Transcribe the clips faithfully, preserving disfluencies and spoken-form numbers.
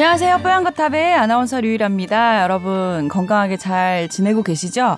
안녕하세요. 뽀얀거탑의 아나운서 류일합니다. 여러분 건강하게 잘 지내고 계시죠?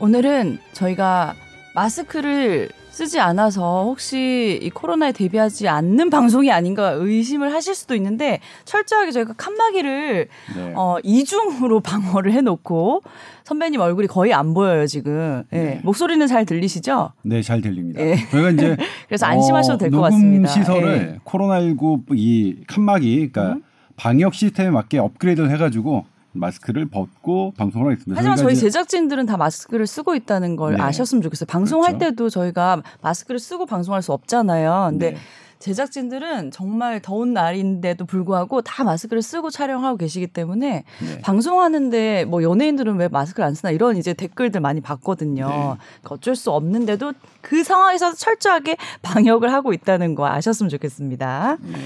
오늘은 저희가 마스크를 쓰지 않아서 혹시 이 코로나에 대비하지 않는 방송이 아닌가 의심을 하실 수도 있는데 철저하게 저희가 칸막이를 네. 어, 이중으로 방어를 해놓고 선배님 얼굴이 거의 안 보여요 지금. 네. 네. 목소리는 잘 들리시죠? 네, 잘 들립니다. 네. 저희가 이제 그래서 안심하셔도 될 것 어, 같습니다. 녹음 시설을 네. 코로나십구 이 칸막이 그러니까 음? 방역 시스템에 맞게 업그레이드를 해가지고 마스크를 벗고 방송을 하겠습니다. 하지만 저희 제작진들은 다 마스크를 쓰고 있다는 걸 네. 아셨으면 좋겠어요. 방송할 그렇죠. 때도 저희가 마스크를 쓰고 방송할 수 없잖아요. 근데 네. 제작진들은 정말 더운 날인데도 불구하고 다 마스크를 쓰고 촬영하고 계시기 때문에 네. 방송하는데 뭐 연예인들은 왜 마스크를 안 쓰나 이런 이제 댓글들 많이 봤거든요. 네. 그러니까 어쩔 수 없는데도 그 상황에서 철저하게 방역을 하고 있다는 거 아셨으면 좋겠습니다. 네.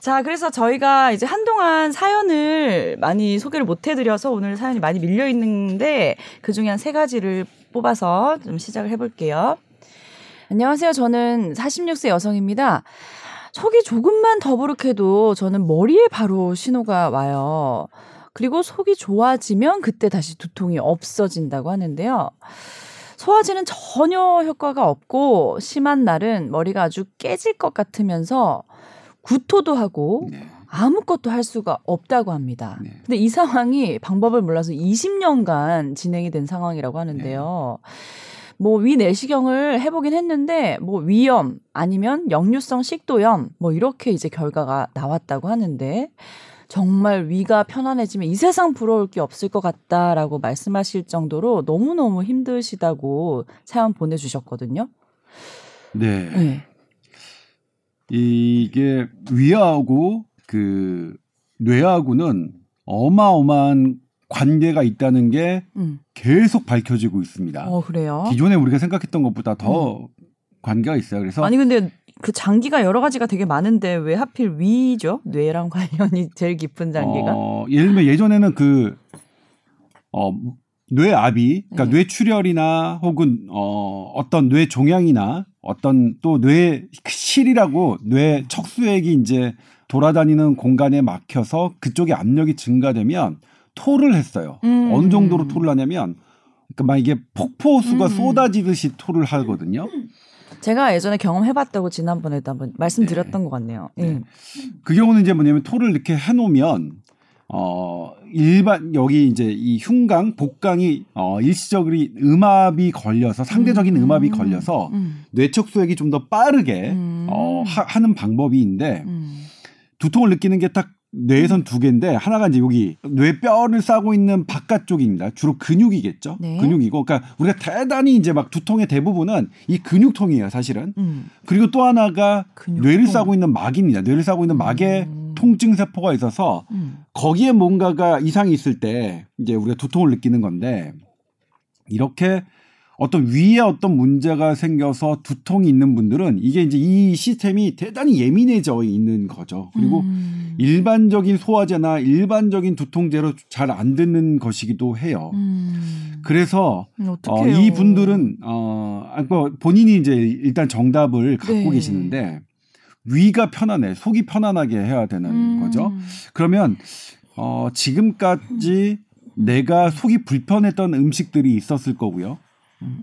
자, 그래서 저희가 이제 한동안 사연을 많이 소개를 못 해드려서 오늘 사연이 많이 밀려 있는데 그중에 한 세 가지를 뽑아서 좀 시작을 해볼게요. 안녕하세요. 저는 마흔여섯 세 여성입니다. 속이 조금만 더부룩해도 저는 머리에 바로 신호가 와요. 그리고 속이 좋아지면 그때 다시 두통이 없어진다고 하는데요. 소화제는 전혀 효과가 없고 심한 날은 머리가 아주 깨질 것 같으면서 구토도 하고 네. 아무것도 할 수가 없다고 합니다. 네. 근데 이 상황이 방법을 몰라서 이십 년간 진행이 된 상황이라고 하는데요. 네. 뭐 위 내시경을 해보긴 했는데 뭐 위염 아니면 역류성 식도염 뭐 이렇게 이제 결과가 나왔다고 하는데 정말 위가 편안해지면 이 세상 부러울 게 없을 것 같다라고 말씀하실 정도로 너무너무 힘드시다고 사연 보내주셨거든요. 네. 네. 이게 위하고 그 뇌하고는 어마어마한 관계가 있다는 게 음. 계속 밝혀지고 있습니다. 어, 그래요? 기존에 우리가 생각했던 것보다 더 음. 관계가 있어요. 그래서 아니 근데 그 장기가 여러 가지가 되게 많은데 왜 하필 위죠? 뇌랑 관련이 제일 깊은 장기가? 어, 예를 들면 예전에는 그 어, 뇌압이, 그러니까 음. 뇌출혈이나 혹은 어, 어떤 뇌 종양이나 어떤 또 뇌 실이라고 뇌 척수액이 이제 돌아다니는 공간에 막혀서 그쪽에 압력이 증가되면 토를 했어요. 음. 어느 정도로 토를 하냐면 그러니까 막 이게 폭포수가 음. 쏟아지듯이 토를 하거든요. 제가 예전에 경험해봤다고 지난번에도 한번 말씀드렸던 네. 것 같네요. 네. 네. 그 경우는 이제 뭐냐면 토를 이렇게 해놓으면 어 일반 여기 이제 이 흉강, 복강이 어 일시적으로 음압이 걸려서 상대적인 음. 음압이 걸려서 음. 뇌척수액이 좀 더 빠르게 음. 어 하, 하는 방법인데 음. 두통을 느끼는 게 딱 뇌에선 두 개인데 하나가 이제 여기 뇌뼈를 싸고 있는 바깥쪽입니다. 주로 근육이겠죠. 네. 근육이고, 그러니까 우리가 대단히 이제 막 두통의 대부분은 이 근육통이에요, 사실은. 음. 그리고 또 하나가 근육통. 뇌를 싸고 있는 막입니다. 뇌를 싸고 있는 막에 음. 통증 세포가 있어서 음. 거기에 뭔가가 이상이 있을 때 이제 우리가 두통을 느끼는 건데 이렇게 어떤 위에 어떤 문제가 생겨서 두통이 있는 분들은 이게 이제 이 시스템이 대단히 예민해져 있는 거죠. 그리고 음. 일반적인 소화제나 일반적인 두통제로 잘 안 듣는 것이기도 해요. 음. 그래서 어, 이 분들은 어, 본인이 이제 일단 정답을 갖고 네. 계시는데 위가 편안해, 속이 편안하게 해야 되는 음. 거죠. 그러면 어, 지금까지 내가 속이 불편했던 음식들이 있었을 거고요.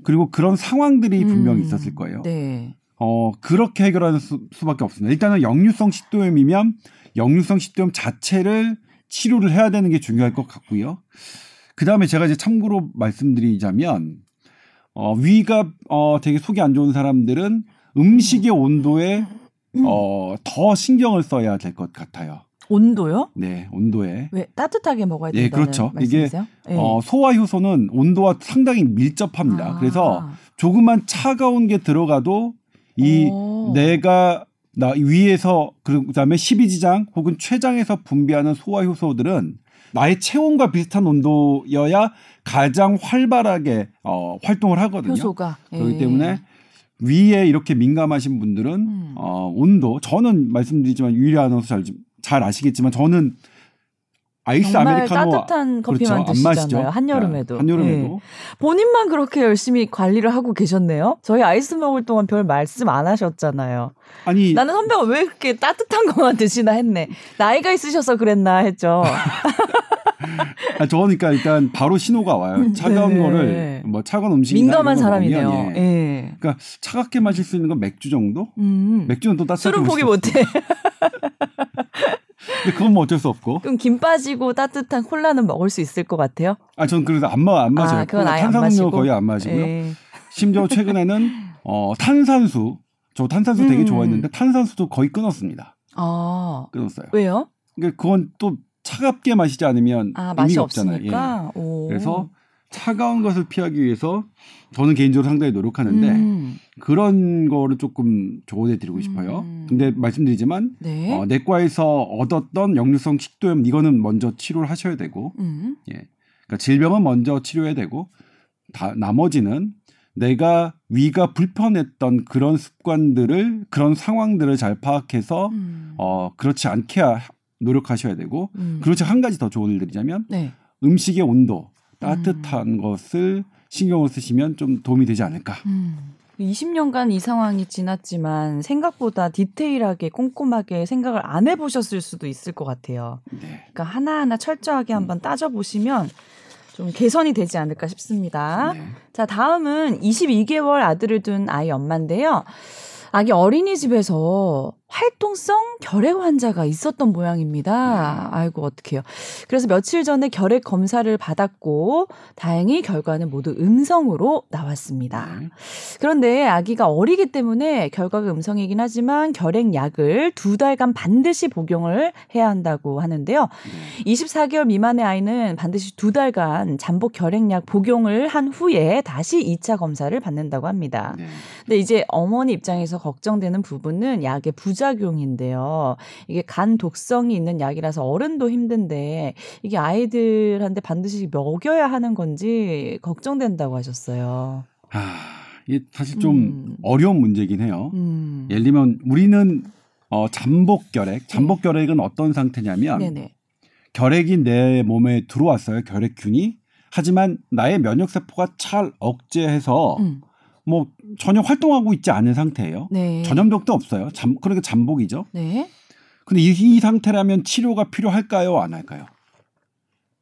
그리고 그런 상황들이 음, 분명히 있었을 거예요. 네. 어, 그렇게 해결하는 수, 수밖에 없습니다. 일단은 역류성 식도염이면 역류성 식도염 자체를 치료를 해야 되는 게 중요할 것 같고요. 그 다음에 제가 이제 참고로 말씀드리자면 어, 위가 어, 되게 속이 안 좋은 사람들은 음식의 온도에 음. 어, 더 신경을 써야 될 것 같아요. 온도요? 네, 온도에. 왜 따뜻하게 먹어야 된다는 네, 그렇죠. 말씀이세요? 이게 네. 어, 소화 효소는 온도와 상당히 밀접합니다. 아. 그래서 조금만 차가운 게 들어가도 이 오. 내가 나 위에서 그다음에 십이지장 혹은 췌장에서 분비하는 소화 효소들은 나의 체온과 비슷한 온도여야 가장 활발하게 어, 활동을 하거든요. 효소가. 그렇기 에이. 때문에. 위에 이렇게 민감하신 분들은 음. 어, 온도 저는 말씀드리지만 유일한 아나운서 잘, 잘 아시겠지만 저는 아이스 아메리카노 따뜻한 커피만 그렇죠. 드시잖아요. 한여름에도. 네. 한여름에도. 네. 본인만 그렇게 열심히 관리를 하고 계셨네요. 저희 아이스 먹을 동안 별 말씀 안 하셨잖아요. 아니 나는 선배가 왜 그렇게 따뜻한 것만 드시나 했네. 나이가 있으셔서 그랬나 했죠. 아, 저니까 일단 바로 신호가 와요. 차가운 네. 거를 뭐 차가운 음식 민감한 사람이네요. 먹으면, 예. 예. 그러니까 차갑게 마실 수 있는 건 맥주 정도? 음. 맥주는 또 따뜻하게 술은 포기 못해. 근데 그건 뭐 어쩔 수 없고. 그럼 김 빠지고 따뜻한 콜라는 먹을 수 있을 것 같아요? 아, 저는 그래서 안, 마, 안 마셔요. 아, 그건 아예 탄산음료 안 마시고? 거의 안 마시고요. 에이. 심지어 최근에는 어, 탄산수. 저 탄산수 음. 되게 좋아했는데 탄산수도 거의 끊었습니다. 아. 끊었어요. 왜요? 그러니까 그건 또 차갑게 마시지 않으면 아, 맛이 의미가 없잖아요. 없으니까? 예. 오. 그래서 차가운 것을 피하기 위해서 저는 개인적으로 상당히 노력하는데 음. 그런 거를 조금 조언해 드리고 음. 싶어요. 근데 말씀드리지만 네. 어, 내과에서 얻었던 역류성 식도염 이거는 먼저 치료를 하셔야 되고 음. 예. 그러니까 질병은 먼저 치료해야 되고 다, 나머지는 내가 위가 불편했던 그런 습관들을 그런 상황들을 잘 파악해서 음. 어, 그렇지 않게 노력하셔야 되고 음. 그렇지 한 가지 더 조언을 드리자면 네. 음식의 온도 따뜻한 음. 것을 신경을 쓰시면 좀 도움이 되지 않을까. 음. 이십 년간 이 상황이 지났지만 생각보다 디테일하게 꼼꼼하게 생각을 안 해보셨을 수도 있을 것 같아요. 네. 그러니까 하나하나 철저하게 한번 음. 따져보시면 좀 개선이 되지 않을까 싶습니다. 네. 자, 다음은 이십이 개월 아들을 둔 아이 엄마인데요. 아기 어린이집에서 활동성 결핵 환자가 있었던 모양입니다. 네. 아이고 어떡해요. 그래서 며칠 전에 결핵 검사를 받았고 다행히 결과는 모두 음성으로 나왔습니다. 네. 그런데 아기가 어리기 때문에 결과가 음성이긴 하지만 결핵약을 두 달간 반드시 복용을 해야 한다고 하는데요. 네. 이십사 개월 미만의 아이는 반드시 두 달간 잠복 결핵약 복용을 한 후에 다시 이 차 검사를 받는다고 합니다. 네. 근데 이제 어머니 입장에서 걱정되는 부분은 약의 부작용인데요. 이게 간 독성이 있는 약이라서 어른도 힘든데 이게 아이들한테 반드시 먹여야 하는 건지 걱정된다고 하셨어요. 아, 이게 사실 좀 음. 어려운 문제긴 해요. 음. 예를 들면 우리는 어, 잠복 결핵, 잠복 결핵은 어떤 상태냐면 네네. 결핵이 내 몸에 들어왔어요. 결핵균이. 하지만 나의 면역 세포가 잘 억제해서 음. 뭐 전혀 활동하고 있지 않은 상태예요. 네. 전염력도 없어요. 잠, 그러니까 잠복이죠. 네. 근데 이, 이 상태라면 치료가 필요할까요? 안 할까요?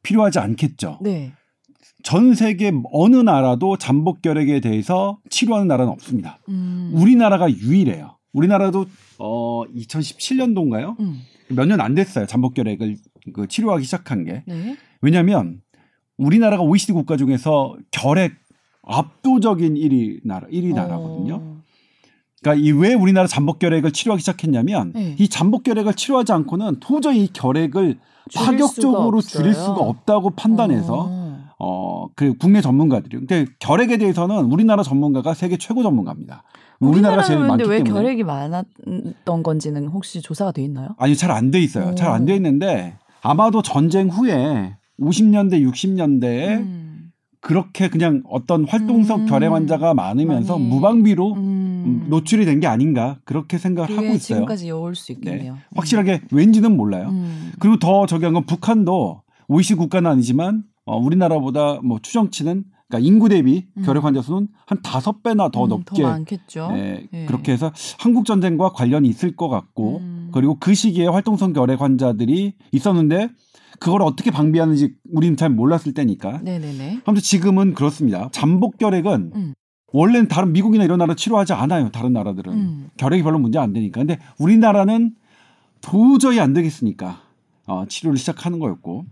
필요하지 않겠죠. 네. 전 세계 어느 나라도 잠복 결핵에 대해서 치료하는 나라는 없습니다. 음. 우리나라가 유일해요. 우리나라도 어, 이천십칠 년도인가요? 음. 몇 년 안 됐어요. 잠복 결핵을 그 치료하기 시작한 게. 네. 왜냐하면 우리나라가 오이시디 국가 중에서 결핵 압도적인 일 위 나라, 일 위 어... 나라거든요. 그러니까 이 왜 우리나라 잠복 결핵을 치료하기 시작했냐면 네. 이 잠복 결핵을 치료하지 않고는 도저히 이 결핵을 파격적으로 수가 줄일 수가 없다고 판단해서 어... 어, 그 국내 전문가들이. 근데 결핵에 대해서는 우리나라 전문가가 세계 최고 전문가입니다. 우리나라가 제일 많기 때문에. 왜 결핵이 많았던 건지는 혹시 조사가 돼 있나요? 아니, 잘 안 돼 있어요. 잘 안 돼 있는데 아마도 전쟁 후에 오십 년대, 육십 년대에 음. 그렇게 그냥 어떤 활동성 음, 결핵 환자가 많으면서 많이. 무방비로 음. 노출이 된 게 아닌가 그렇게 생각을 하고 있어요. 지금까지 여올 수 있겠네요. 네. 음. 확실하게 왠지는 몰라요. 음. 그리고 더 저기 한 건 북한도 오이시디 국가는 아니지만 어, 우리나라보다 뭐 추정치는 그러니까 인구 대비 음. 결핵 환자 수는 한 다섯 배나 더 음, 높게 더 많겠죠. 네, 네. 그렇게 해서 한국 전쟁과 관련이 있을 것 같고 음. 그리고 그 시기에 활동성 결핵 환자들이 있었는데 그걸 어떻게 방비하는지 우리는 잘 몰랐을 때니까. 네네네. 아무튼 지금은 그렇습니다. 잠복 결핵은 음. 원래는 다른 미국이나 이런 나라 치료하지 않아요. 다른 나라들은 음. 결핵이 별로 문제 안 되니까. 근데 우리나라는 도저히 안 되겠으니까 어, 치료를 시작하는 거였고.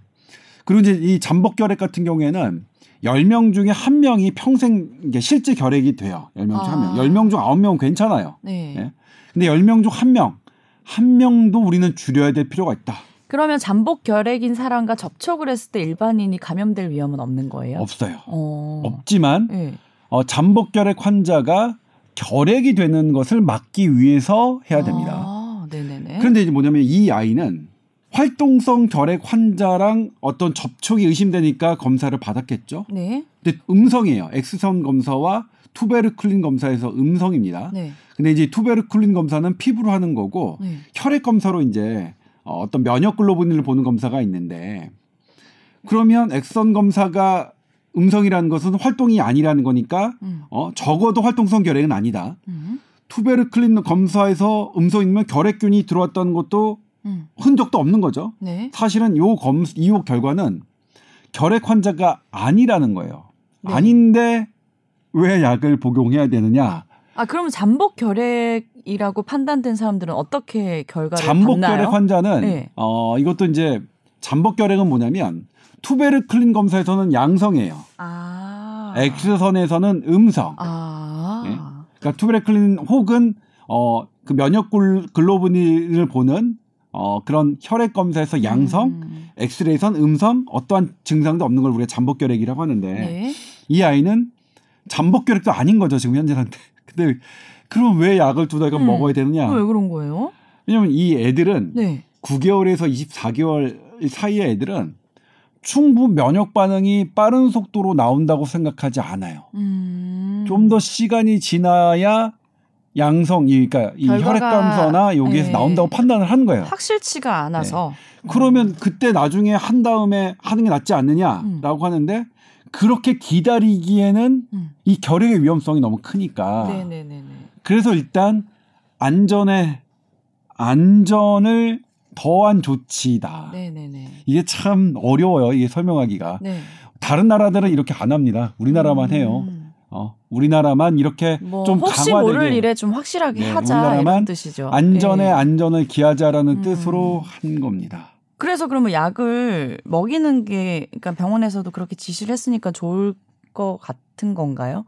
그리고 이제 이 잠복 결핵 같은 경우에는 열 명 중에 한 명이 평생 실제 결핵이 돼요. 열 명 중 한 명. 아. 열 명 중 아홉 명은 괜찮아요. 네. 네. 근데 열 명 중 한 명, 한 명도 우리는 줄여야 될 필요가 있다. 그러면 잠복 결핵인 사람과 접촉을 했을 때 일반인이 감염될 위험은 없는 거예요? 없어요. 어... 없지만 네. 어, 잠복 결핵 환자가 결핵이 되는 것을 막기 위해서 해야 됩니다. 아, 네네네. 그런데 이제 뭐냐면 이 아이는 활동성 결핵 환자랑 어떤 접촉이 의심되니까 검사를 받았겠죠. 네. 근데 음성이에요. 엑스선 검사와 투베르클린 검사에서 음성입니다. 네. 근데 이제 투베르클린 검사는 피부로 하는 거고 네. 혈액 검사로 이제 어떤 면역 글로불린을 보는 검사가 있는데 그러면 액선 검사가 음성이라는 것은 활동이 아니라는 거니까 음. 어, 적어도 활동성 결핵은 아니다. 음. 투베르클린 검사에서 음성이면 결핵균이 들어왔다는 것도 음. 흔적도 없는 거죠. 네. 사실은 요 검, 이 결과는 결핵 환자가 아니라는 거예요. 네. 아닌데 왜 약을 복용해야 되느냐. 아, 그럼 잠복 결핵이라고 판단된 사람들은 어떻게 결과를 잠복 받나요? 잠복 결핵 환자는 네. 어, 이것도 이제 잠복 결핵은 뭐냐면 투베르클린 검사에서는 양성이에요. 아. X선에서는 음성. 아. 네. 그러니까 투베르클린 혹은 어, 그 면역 글로빈을 보는 어, 그런 혈액 검사에서 양성, 음. 엑스레이선 음성, 어떠한 증상도 없는 걸 우리가 잠복 결핵이라고 하는데 네. 이 아이는 잠복 결핵도 아닌 거죠, 지금 현재 상태. 근데 그럼 왜 약을 두 달간 음. 먹어야 되느냐? 왜 그런 거예요? 왜냐면 이 애들은 네. 구 개월에서 이십사 개월 사이의 애들은 충분 면역 반응이 빠른 속도로 나온다고 생각하지 않아요. 음. 좀 더 시간이 지나야 양성, 그러니까 이 혈액 감소나 여기에서 네. 나온다고 판단을 한 거예요. 확실치가 않아서. 네. 그러면 그때 나중에 한 다음에 하는 게 낫지 않느냐라고 음. 하는데 그렇게 기다리기에는 음. 이 결핵의 위험성이 너무 크니까. 네네네네. 그래서 일단 안전에 안전을 더한 조치다. 네네네. 이게 참 어려워요. 이게 설명하기가. 네. 다른 나라들은 이렇게 안 합니다. 우리나라만 음. 해요. 어, 우리나라만 이렇게 뭐 좀 혹시 강화되게. 모를 일에 좀 확실하게 네, 하자 우리나라만 이런 뜻이죠. 안전에 네. 안전을 기하자라는 음. 뜻으로 한 겁니다. 그래서 그러면 약을 먹이는 게 그러니까 병원에서도 그렇게 지시를 했으니까 좋을 것 같은 건가요?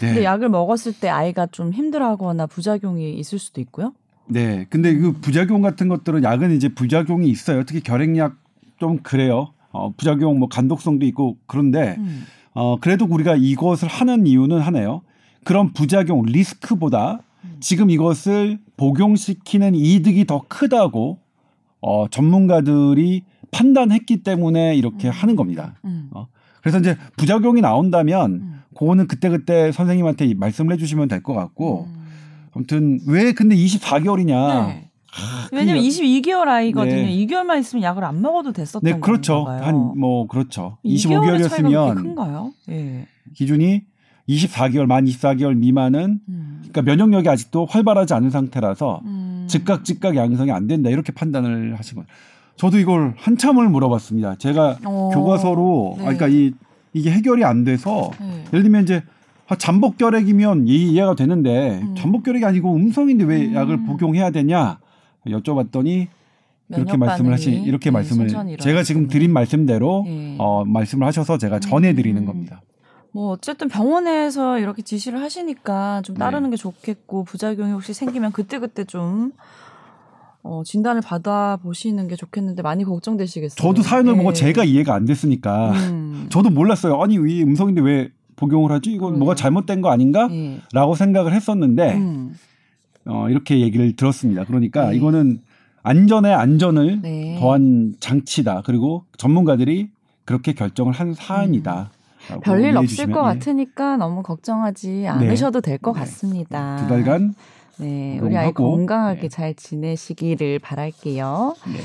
네. 근데 약을 먹었을 때 아이가 좀 힘들어하거나 부작용이 있을 수도 있고요. 네, 근데 그 부작용 같은 것들은 약은 이제 부작용이 있어요. 특히 결핵약 좀 그래요. 어, 부작용 뭐 간독성도 있고 그런데 음. 어, 그래도 우리가 이것을 하는 이유는 하나요. 그런 부작용 리스크보다 음. 지금 이것을 복용시키는 이득이 더 크다고. 어, 전문가들이 판단했기 때문에 이렇게 음. 하는 겁니다. 음. 어, 그래서 이제 부작용이 나온다면 음. 그거는 그때그때 선생님한테 말씀을 해주시면 될 것 같고 음. 아무튼 왜 근데 이십사 개월이냐. 네. 아, 왜냐면 그, 이십이 개월 아이거든요. 네. 이 개월만 있으면 약을 안 먹어도 됐었던 거예요. 네, 그렇죠. 한 뭐 그렇죠. 이십오 개월이었으면 차이가 그렇게 큰가요? 네. 기준이 이십사 개월 만 이십사 개월 미만은 음. 그러니까 면역력이 아직도 활발하지 않은 상태라서 음. 즉각 즉각 양성이 안 된다 이렇게 판단을 하신 거예요. 저도 이걸 한참을 물어봤습니다. 제가 오. 교과서로 네. 아, 그러니까 이 이게 해결이 안 돼서 네. 예를 들면 이제 아, 잠복 결핵이면 이해가 되는데 음. 잠복 결핵이 아니고 음성인데 왜 음. 약을 복용해야 되냐 여쭤봤더니 그렇게 말씀을 하신 이렇게 네, 말씀을 제가 지금 드린 말씀대로 네. 어, 말씀을 하셔서 제가 전해드리는 음. 겁니다. 뭐 어쨌든 병원에서 이렇게 지시를 하시니까 좀 따르는 네. 게 좋겠고 부작용이 혹시 생기면 그때그때 좀 어, 진단을 받아보시는 게 좋겠는데 많이 걱정되시겠어요. 저도 사연을 네. 보고 제가 이해가 안 됐으니까 음. 저도 몰랐어요. 아니 이 음성인데 왜 복용을 하지? 이건 음. 뭐가 잘못된 거 아닌가? 네. 라고 생각을 했었는데 음. 어, 이렇게 얘기를 들었습니다. 그러니까 네. 이거는 안전에 안전을 네. 더한 장치다. 그리고 전문가들이 그렇게 결정을 한 사안이다. 음. 별일 없을 것 네. 같으니까 너무 걱정하지 않으셔도 네. 될 것 네. 같습니다. 두 달간 네, 우리 아이 건강하게 네. 잘 지내시기를 바랄게요. 네.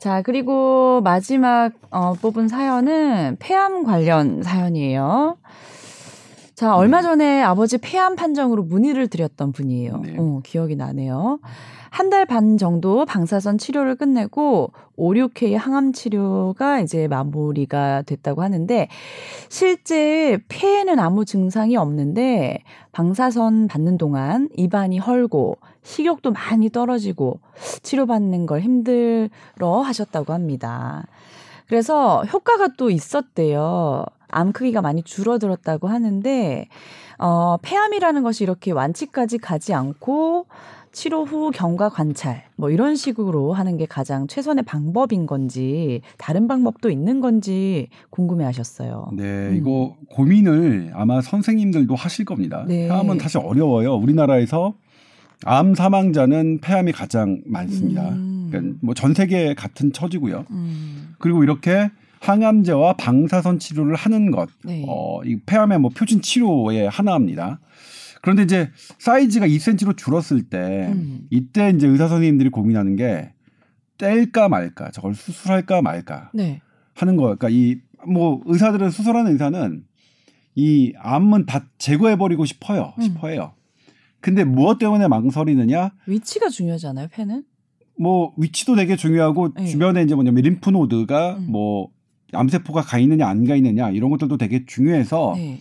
자, 그리고 마지막 어, 뽑은 사연은 폐암 관련 사연이에요. 자, 네. 얼마 전에 아버지 폐암 판정으로 문의를 드렸던 분이에요. 네. 어, 기억이 나네요. 한 달 반 정도 방사선 치료를 끝내고 오, 육 회 항암 치료가 이제 마무리가 됐다고 하는데 실제 폐에는 아무 증상이 없는데 방사선 받는 동안 입안이 헐고 식욕도 많이 떨어지고 치료받는 걸 힘들어 하셨다고 합니다. 그래서 효과가 또 있었대요. 암 크기가 많이 줄어들었다고 하는데 어, 폐암이라는 것이 이렇게 완치까지 가지 않고 치료 후 경과 관찰 뭐 이런 식으로 하는 게 가장 최선의 방법인 건지 다른 방법도 있는 건지 궁금해하셨어요. 네, 음. 이거 고민을 아마 선생님들도 하실 겁니다. 네. 폐암은 사실 어려워요. 우리나라에서 암 사망자는 폐암이 가장 많습니다. 음. 그러니까 뭐 전 세계 같은 처지고요. 음. 그리고 이렇게 항암제와 방사선 치료를 하는 것, 네. 어, 이 폐암의 뭐 표준 치료의 하나입니다. 그런데 이제 사이즈가 이 센티미터로 줄었을 때 음. 이때 이제 의사 선생님들이 고민하는 게 뗄까 말까, 저걸 수술할까 말까 네. 하는 거. 그러니까 이 뭐 의사들은 수술하는 의사는 이 암은 다 제거해버리고 싶어요. 음. 싶어해요. 근데 무엇 때문에 망설이느냐? 위치가 중요하잖아요. 폐는. 뭐 위치도 되게 중요하고 예. 주변에 이제 뭐냐면 림프노드가 음. 뭐 암세포가 가 있느냐 안 가 있느냐 이런 것들도 되게 중요해서 예.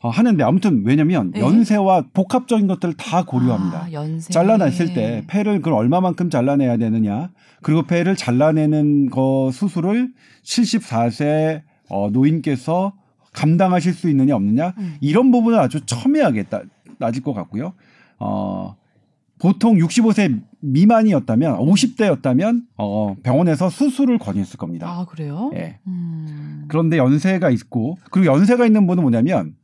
어, 하는데 아무튼 왜냐면 예. 연세와 복합적인 것들을 다 고려합니다. 아, 연세. 잘라냈을 때 폐를 그걸 얼마만큼 잘라내야 되느냐 그리고 폐를 잘라내는 거 수술을 칠십사 세 어, 노인께서 감당하실 수 있느냐 없느냐 음. 이런 부분은 아주 첨예하게 따, 따질 것 같고요. 어, 보통 육십오 세 미만이었다면 오십 대였다면 어, 병원에서 수술을 권유했을 겁니다. 아 그래요? 예. 음. 그런데 연세가 있고 그리고 연세가 있는 분은 뭐냐면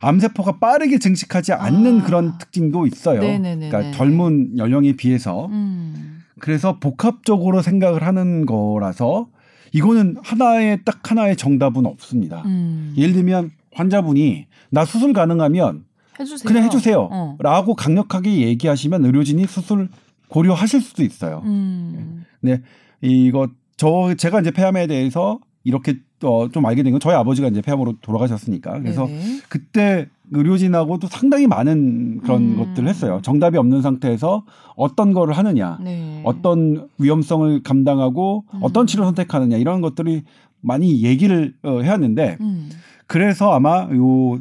암세포가 빠르게 증식하지 않는 아. 그런 특징도 있어요. 네네네네. 그러니까 젊은 연령에 비해서 음. 그래서 복합적으로 생각을 하는 거라서 이거는 하나의 딱 하나의 정답은 없습니다. 음. 예를 들면 환자분이 나 수술 가능하면 해주세요. 그냥 해주세요. 어. 라고 강력하게 얘기하시면 의료진이 수술 고려하실 수도 있어요. 음. 네, 이거 저 제가 이제 폐암에 대해서 이렇게 어, 좀 알게 된 건 저희 아버지가 이제 폐암으로 돌아가셨으니까 그래서 네네. 그때 의료진하고도 상당히 많은 그런 음. 것들을 했어요. 정답이 없는 상태에서 어떤 거를 하느냐, 네. 어떤 위험성을 감당하고 음. 어떤 치료 선택하느냐 이런 것들이 많이 얘기를 어, 해왔는데 음. 그래서 아마 요.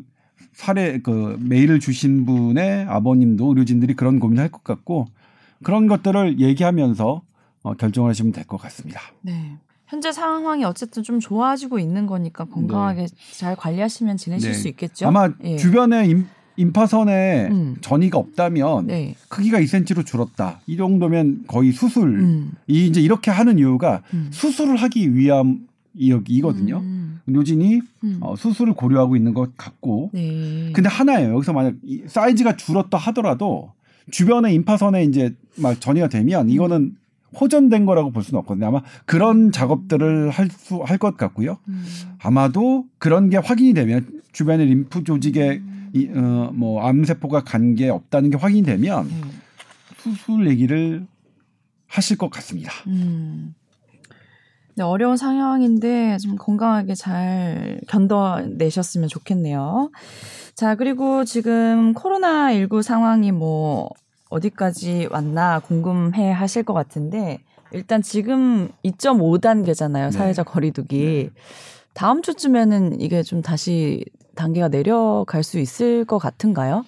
사례 그 메일을 주신 분의 아버님도 의료진들이 그런 고민을 할 것 같고 그런 것들을 얘기하면서 어, 결정을 하시면 될 것 같습니다. 네, 현재 상황이 어쨌든 좀 좋아지고 있는 거니까 건강하게 네. 잘 관리하시면 지내실 네. 수 있겠죠. 아마 예. 주변에 임, 임파선에 음. 전이가 없다면 네. 크기가 이 센티미터로 줄었다. 이 정도면 거의 수술. 음. 이 이제 이렇게 하는 이유가 음. 수술을 하기 위함. 이거든요. 음. 의료진이 음. 어, 수술을 고려하고 있는 것 같고 네. 근데 하나예요. 여기서 만약 사이즈가 줄었다 하더라도 주변의 임파선에 이제 막 전이가 되면 이거는 호전된 거라고 볼 수는 없거든요. 아마 그런 작업들을 할 수 할 것 같고요. 음. 아마도 그런 게 확인이 되면 주변의 림프 조직에 음. 이, 어, 뭐 암세포가 간 게 없다는 게 확인이 되면 음. 수술 얘기를 하실 것 같습니다. 음. 네, 어려운 상황인데 좀 건강하게 잘 견뎌내셨으면 좋겠네요. 자, 그리고 지금 코로나십구 상황이 뭐 어디까지 왔나 궁금해 하실 것 같은데 일단 지금 이 점 오 단계잖아요. 사회적 네. 거리두기. 네. 다음 주쯤에는 이게 좀 다시 단계가 내려갈 수 있을 것 같은가요?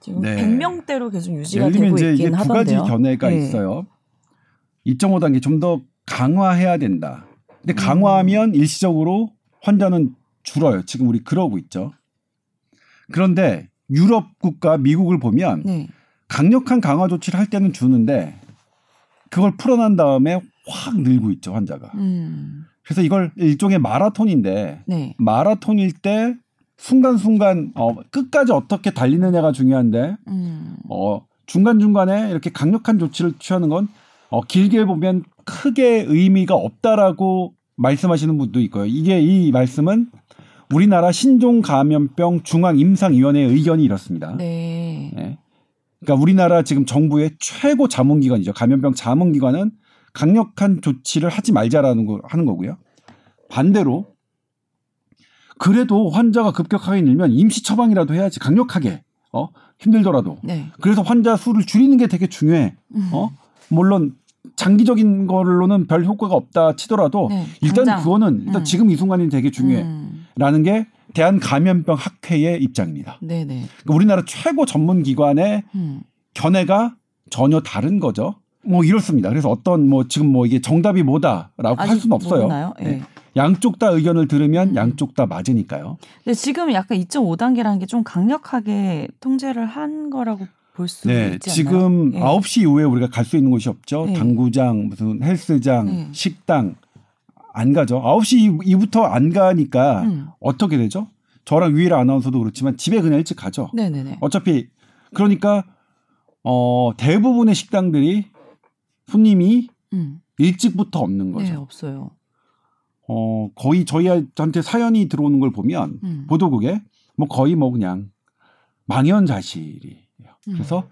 지금 네. 백 명대로 계속 유지가 되고 있긴 하던데요. 예를 들면 이제 두 가지 견해가 네. 있어요. 이 점 오 단계 좀 더 강화해야 된다. 근데 강화하면 음. 일시적으로 환자는 줄어요. 지금 우리 그러고 있죠. 그런데 유럽 국가 미국을 보면 네. 강력한 강화 조치를 할 때는 주는데 그걸 풀어난 다음에 확 늘고 있죠. 환자가. 음. 그래서 이걸 일종의 마라톤인데 네. 마라톤일 때 순간순간 어, 끝까지 어떻게 달리느냐가 중요한데 음. 어, 중간중간에 이렇게 강력한 조치를 취하는 건 어, 길게 보면 크게 의미가 없다라고 말씀하시는 분도 있고요. 이게 이 말씀은 우리나라 신종감염병 중앙임상위원회의 의견이 이렇습니다. 네. 네. 그러니까 우리나라 지금 정부의 최고 자문기관이죠. 감염병 자문기관은 강력한 조치를 하지 말자라는 거 하는 거고요. 반대로 그래도 환자가 급격하게 늘면 임시 처방이라도 해야지 강력하게 어? 힘들더라도. 네. 그래서 환자 수를 줄이는 게 되게 중요해. 어? 물론. 장기적인 걸로는 별 효과가 없다 치더라도 네, 일단 당장. 그거는 일단 음. 지금 이 순간이 되게 중요해라는 음. 게 대한감염병학회의 입장입니다. 네네. 그러니까 우리나라 최고 전문기관의 음. 견해가 전혀 다른 거죠. 뭐 이렇습니다. 그래서 어떤 뭐 지금 뭐 이게 정답이 뭐다라고 할 수는 없어요. 네. 네. 양쪽 다 의견을 들으면 음. 양쪽 다 맞으니까요. 근데 지금 약간 이 점 오 단계라는 게 좀 강력하게 통제를 한 거라고. 볼 수 네, 있지 지금 않나요? 아홉 시 이후에 우리가 갈 수 있는 곳이 없죠. 네. 당구장, 무슨 헬스장, 네. 식당 안 가죠. 아홉 시 이후부터 안 가니까 음. 어떻게 되죠? 저랑 유일 아나운서도 그렇지만 집에 그냥 일찍 가죠. 네네네. 어차피 그러니까 어, 대부분의 식당들이 손님이 음. 일찍부터 없는 거죠. 네, 없어요. 어, 거의 저희한테 사연이 들어오는 걸 보면 음. 보도국에 뭐 거의 뭐 그냥 망연자실이 그래서 음.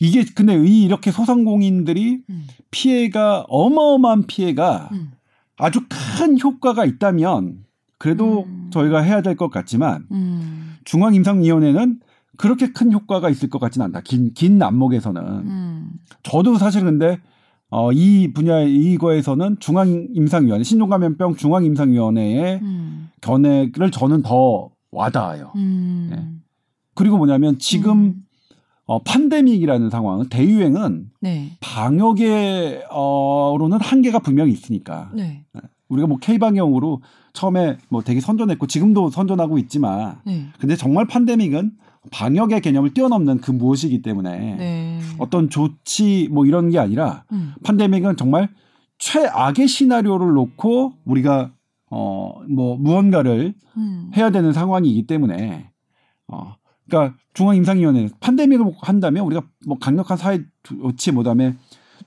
이게 근데 이 이렇게 소상공인들이 음. 피해가 어마어마한 피해가 음. 아주 큰 효과가 있다면 그래도 음. 저희가 해야 될 것 같지만 음. 중앙임상위원회는 그렇게 큰 효과가 있을 것 같지는 않다. 긴, 긴 안목에서는. 음. 저도 사실 근데 어, 이 분야 이거에서는 중앙임상위원회, 신종감염병 중앙임상위원회의 음. 견해를 저는 더 와닿아요. 음. 네. 그리고 뭐냐면 지금 음. 어, 팬데믹이라는 상황은 대유행은 네. 방역에 어로는 한계가 분명히 있으니까 네. 우리가 뭐 K방역으로 처음에 뭐 되게 선전했고 지금도 선전하고 있지만 네. 근데 정말 팬데믹은 방역의 개념을 뛰어넘는 그 무엇이기 때문에 네. 어떤 조치 뭐 이런 게 아니라 음. 팬데믹은 정말 최악의 시나리오를 놓고 우리가 어, 뭐 무언가를 음. 해야 되는 상황이기 때문에 어. 그러니까 중앙임상위원회는 팬데믹을 한다면 우리가 뭐 강력한 사회 조치 뭐 다음에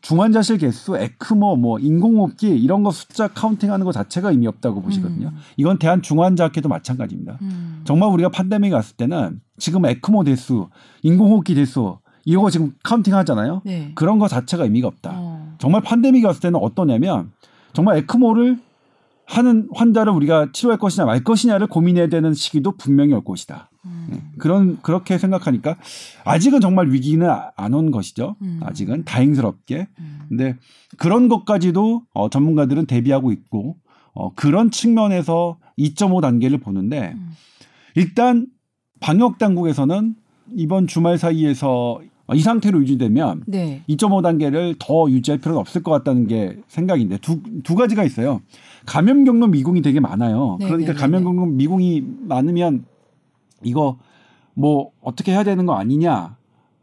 중환자실 개수, 에크모, 뭐 인공호흡기 이런 거 숫자 카운팅하는 거 자체가 의미 없다고 보시거든요. 음. 이건 대한중환자학회도 마찬가지입니다. 음. 정말 우리가 팬데믹이 왔을 때는 지금 에크모 대수, 인공호흡기 대수 이거 지금 카운팅하잖아요. 네. 그런 거 자체가 의미가 없다. 어. 정말 팬데믹이 왔을 때는 어떠냐면 정말 에크모를 하는 환자를 우리가 치료할 것이냐 말 것이냐를 고민해야 되는 시기도 분명히 올 것이다. 음. 그런 그렇게 생각하니까 아직은 정말 위기는 안 온 것이죠. 음. 아직은 다행스럽게. 음. 근데 그런 것까지도 어, 전문가들은 대비하고 있고 어, 그런 측면에서 이 점 오 단계를 보는데 음. 일단 방역 당국에서는 이번 주말 사이에서 이 상태로 유지되면 네. 이 점 오 단계를 더 유지할 필요는 없을 것 같다는 게 생각인데 두, 두 가지가 있어요. 감염 경로 미궁이 되게 많아요. 네, 그러니까 네, 감염 네. 경로 미궁이 많으면 이거 뭐 어떻게 해야 되는 거 아니냐.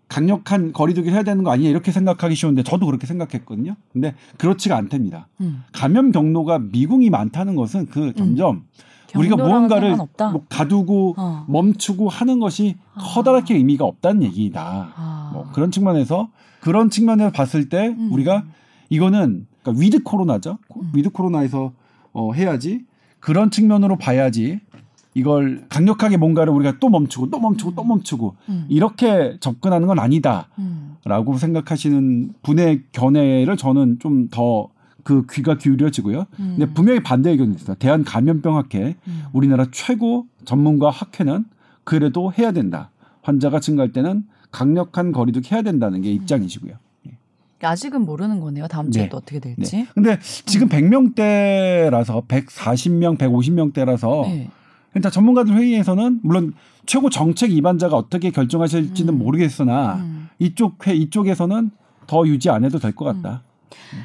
강력한 거리두기를 해야 되는 거 아니냐 이렇게 생각하기 쉬운데 저도 그렇게 생각했거든요. 근데 그렇지가 않답니다. 음. 감염 경로가 미궁이 많다는 것은 그 점점 음. 우리가 무언가를 뭐 가두고 어. 멈추고 하는 것이 커다랗게 아. 의미가 없다는 얘기다. 아. 뭐 그런 측면에서 그런 측면에서 봤을 때 음. 우리가 이거는 그러니까 위드 코로나죠. 음. 위드 코로나에서 어, 해야지 그런 측면으로 봐야지 이걸 강력하게 뭔가를 우리가 또 멈추고 또 멈추고 음. 또 멈추고 음. 이렇게 접근하는 건 아니다라고 음. 생각하시는 분의 견해를 저는 좀 더 그 귀가 기울여지고요. 음. 근데 분명히 반대 의견이 있어요. 대한감염병학회 음. 우리나라 최고 전문가 학회는 그래도 해야 된다. 환자가 증가할 때는 강력한 거리두기 해야 된다는 게 입장이시고요. 음. 아직은 모르는 거네요. 다음 주에 네. 또 어떻게 될지. 네. 근데 지금 음. 백 명대라서 백사십 명, 백오십 명대라서 네. 그러니까 전문가들 회의에서는 물론 최고 정책 입안자가 어떻게 결정하실지는 음. 모르겠으나 음. 이쪽 회, 이쪽에서는 더 유지 안 해도 될 것 같다. 음.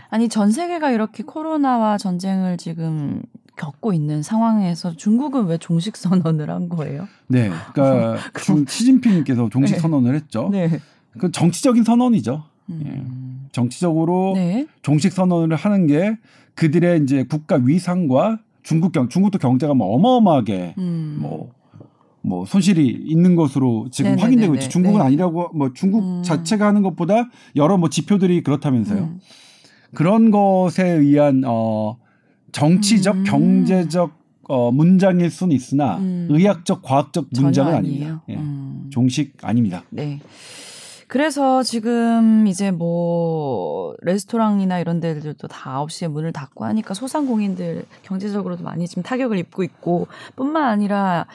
아니 전 세계가 이렇게 코로나와 전쟁을 지금 겪고 있는 상황에서 중국은 왜 종식 선언을 한 거예요? 네, 그러니까 중, 시진핑님께서 종식 네. 선언을 했죠. 네, 그 정치적인 선언이죠. 음. 예. 정치적으로 네. 종식 선언을 하는 게 그들의 이제 국가 위상과 중국 경 중국도 경제가 뭐 어마어마하게 음. 뭐. 뭐 손실이 있는 것으로 지금 네네네네. 확인되고 있지. 중국은 네네. 아니라고 뭐 중국 음. 자체가 하는 것보다 여러 뭐 지표들이 그렇다면서요. 음. 그런 것에 의한 어 정치적 음. 경제적 어 문장일 수는 있으나 음. 의학적 과학적 문장은 아닙니다. 예. 음. 종식 아닙니다. 네. 그래서 지금 이제 뭐 레스토랑이나 이런 데들도 다 아홉 시에 문을 닫고 하니까 소상공인들 경제적으로도 많이 지금 타격을 입고 있고 뿐만 아니라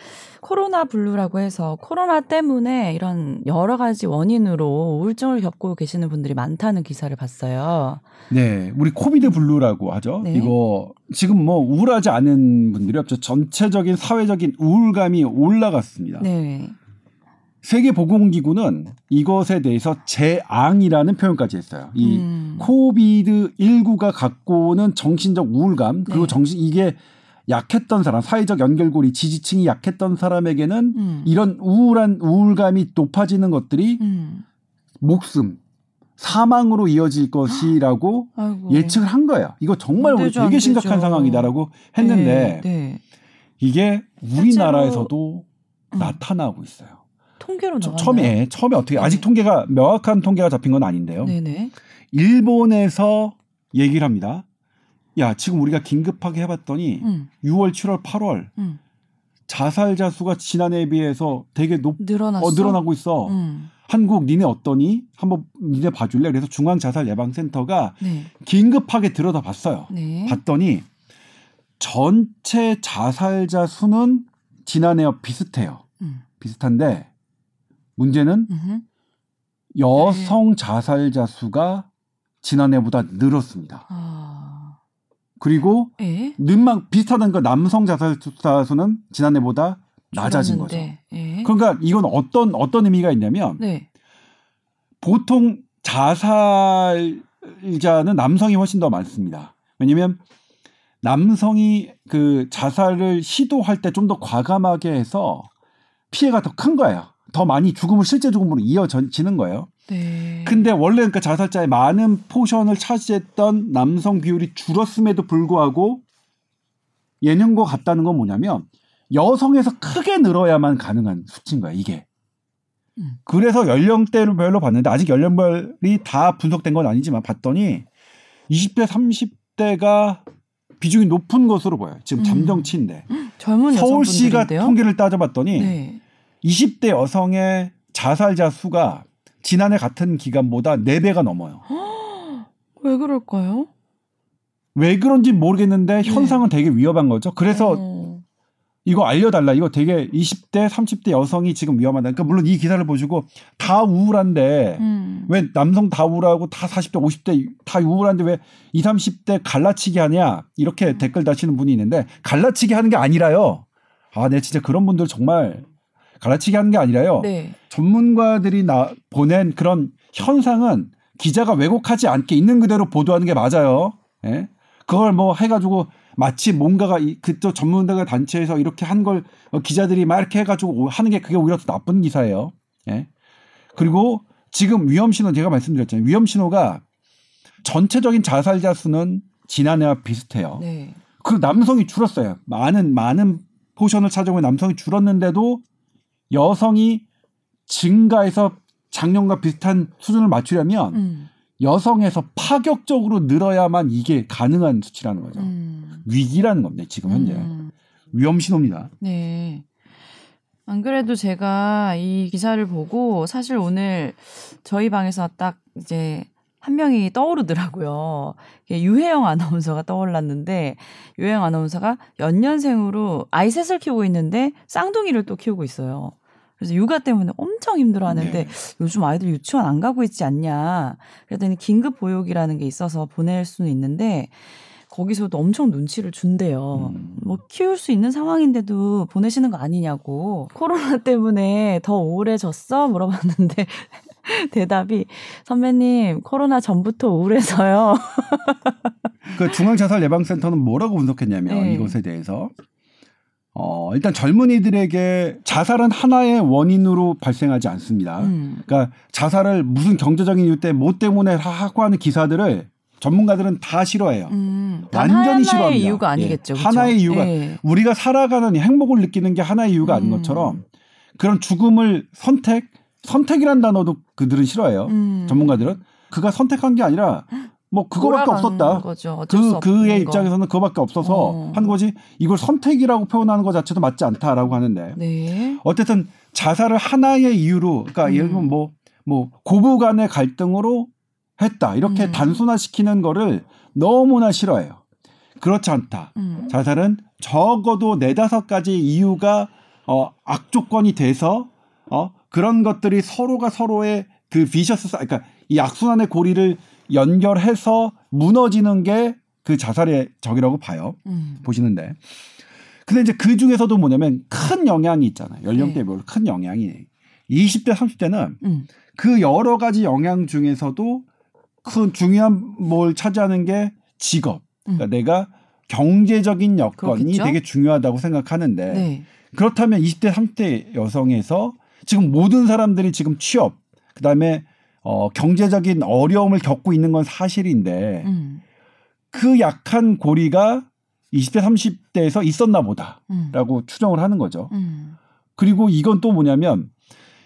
코로나 블루라고 해서 코로나 때문에 이런 여러 가지 원인으로 우울증을 겪고 계시는 분들이 많다는 기사를 봤어요. 네. 우리 코비드 블루라고 하죠. 네. 이거 지금 뭐 우울하지 않은 분들이 없죠. 전체적인 사회적인 우울감이 올라갔습니다. 네. 세계보건기구는 이것에 대해서 재앙이라는 표현까지 했어요. 이 음. 코비드 십구가 갖고 오는 정신적 우울감 그리고 네. 정신 이게 약했던 사람 사회적 연결고리 지지층이 약했던 사람에게는 음. 이런 우울한 우울감이 높아지는 것들이 음. 목숨 사망으로 이어질 것이라고 아이고. 예측을 한 거예요. 이거 정말 우리 되게 심각한 상황이다라고 했는데 네, 네. 이게 우리나라에서도 음. 나타나고 있어요. 통계로 나왔나요? 처음에 처음에 어떻게 아직 통계가 명확한 통계가 잡힌 건 아닌데요. 네네. 일본에서 얘기를 합니다. 야 지금 우리가 긴급하게 해봤더니 음. 유월, 칠월, 팔월 음. 자살자 수가 지난해에 비해서 되게 높 늘어났어? 어, 늘어나고 있어. 음. 한국 니네 어떠니? 한번 니네 봐줄래? 그래서 중앙자살예방센터가 네. 긴급하게 들여다봤어요. 네. 봤더니 전체 자살자 수는 지난해와 비슷해요. 음. 비슷한데 문제는 음흠. 여성 자살자 수가 지난해보다 늘었습니다. 아... 그리고 에? 늘만 비슷하다는 건 남성 자살자 수는 지난해보다 낮아진 줄었는데. 거죠. 에? 그러니까 이건 어떤 어떤 의미가 있냐면 네. 보통 자살자는 남성이 훨씬 더 많습니다. 왜냐하면 남성이 그 자살을 시도할 때 좀 더 과감하게 해서 피해가 더 큰 거예요. 더 많이 죽음을 실제 죽음으로 이어지는 거예요. 네. 근데 원래 그러니까 자살자의 많은 포션을 차지했던 남성 비율이 줄었음에도 불구하고 예년과 같다는 건 뭐냐면 여성에서 크게 늘어야만 가능한 수치인 거예요. 이게. 음. 그래서 연령대로 별로 봤는데 아직 연령별이 다 분석된 건 아니지만 봤더니 이십 대, 삼십 대가 비중이 높은 것으로 보여요. 지금 잠정치인데. 음. 젊은 서울시가 여성분들인데요? 통계를 따져봤더니 네. 이십 대 여성의 자살자 수가 지난해 같은 기간보다 네 배가 넘어요. 허, 왜 그럴까요? 왜 그런지 모르겠는데 현상은 네. 되게 위험한 거죠. 그래서 어. 이거 알려달라. 이거 되게 이십 대, 삼십 대 여성이 지금 위험하다. 그러니까 물론 이 기사를 보시고 다 우울한데 음. 왜 남성 다 우울하고 다 사십 대, 오십 대 다 우울한데 왜 이십, 삼십 대 갈라치기 하냐. 이렇게 음. 댓글 다시는 분이 있는데 갈라치기 하는 게 아니라요. 아, 네, 진짜 그런 분들 정말... 갈라치기 하는 게 아니라요. 네. 전문가들이 나, 보낸 그런 현상은 기자가 왜곡하지 않게 있는 그대로 보도하는 게 맞아요. 예? 그걸 뭐 해가지고 마치 뭔가가 이, 그쪽 전문가 단체에서 이렇게 한 걸 기자들이 막 이렇게 해가지고 하는 게 그게 오히려 더 나쁜 기사예요. 예? 그리고 지금 위험신호 제가 말씀드렸잖아요. 위험신호가 전체적인 자살자 수는 지난해와 비슷해요. 네. 그리고 남성이 줄었어요. 많은 많은 포션을 차지하고 남성이 줄었는데도 여성이 증가해서 작년과 비슷한 수준을 맞추려면 음. 여성에서 파격적으로 늘어야만 이게 가능한 수치라는 거죠. 음. 위기라는 겁니다. 지금 현재. 음. 위험신호입니다. 네. 안 그래도 제가 이 기사를 보고 사실 오늘 저희 방에서 딱 이제 한 명이 떠오르더라고요. 유혜영 아나운서가 떠올랐는데 유혜영 아나운서가 연년생으로 아이 셋을 키우고 있는데 쌍둥이를 또 키우고 있어요. 그래서 육아 때문에 엄청 힘들어하는데 네. 요즘 아이들 유치원 안 가고 있지 않냐. 그랬더니 긴급 보육이라는 게 있어서 보낼 수는 있는데 거기서도 엄청 눈치를 준대요. 음. 뭐 키울 수 있는 상황인데도 보내시는 거 아니냐고. 코로나 때문에 더 우울해졌어? 물어봤는데 대답이 선배님 코로나 전부터 우울해서요. 그 중앙자살예방센터는 뭐라고 분석했냐면 네. 이것에 대해서 어, 일단 젊은이들에게 자살은 하나의 원인으로 발생하지 않습니다. 음. 그러니까 자살을 무슨 경제적인 이유 때문에 뭐 때문에 하고 하는 기사들을 전문가들은 다 싫어해요. 음, 완전히 하나의 싫어합니다. 하나의 이유가 아니겠죠. 예. 하나의 이유가 예. 우리가 살아가는 행복을 느끼는 게 하나의 이유가 음. 아닌 것처럼 그런 죽음을 선택 선택이란 단어도 그들은 싫어해요. 음. 전문가들은 그가 선택한 게 아니라 뭐 그거밖에 없었다. 그 그의 거. 입장에서는 그거밖에 없어서 어. 한 거지 이걸 선택이라고 표현하는 것 자체도 맞지 않다라고 하는데 네. 어쨌든 자살을 하나의 이유로 그러니까 음. 예를 들면 뭐 뭐 고부 간의 갈등으로 했다 이렇게 음. 단순화시키는 거를 너무나 싫어해요. 그렇지 않다. 음. 자살은 적어도 네다섯 가지 이유가 어, 악조건이 돼서 어. 그런 것들이 서로가 서로의 그 비셔스, 그러니까 이 악순환의 고리를 연결해서 무너지는 게 그 자살의 적이라고 봐요. 음. 보시는데. 근데 이제 그 중에서도 뭐냐면 큰 영향이 있잖아요. 연령대별로 네. 큰 영향이. 이십 대, 삼십 대는 음. 그 여러 가지 영향 중에서도 큰 중요한 뭘 차지하는 게 직업. 그러니까 음. 내가 경제적인 여건이 그렇겠죠? 되게 중요하다고 생각하는데 네. 그렇다면 이십 대, 삼십 대 여성에서 지금 모든 사람들이 지금 취업, 그다음에 어, 경제적인 어려움을 겪고 있는 건 사실인데 음. 그 약한 고리가 이십 대, 삼십 대에서 있었나 보다라고 음. 추정을 하는 거죠. 음. 그리고 이건 또 뭐냐면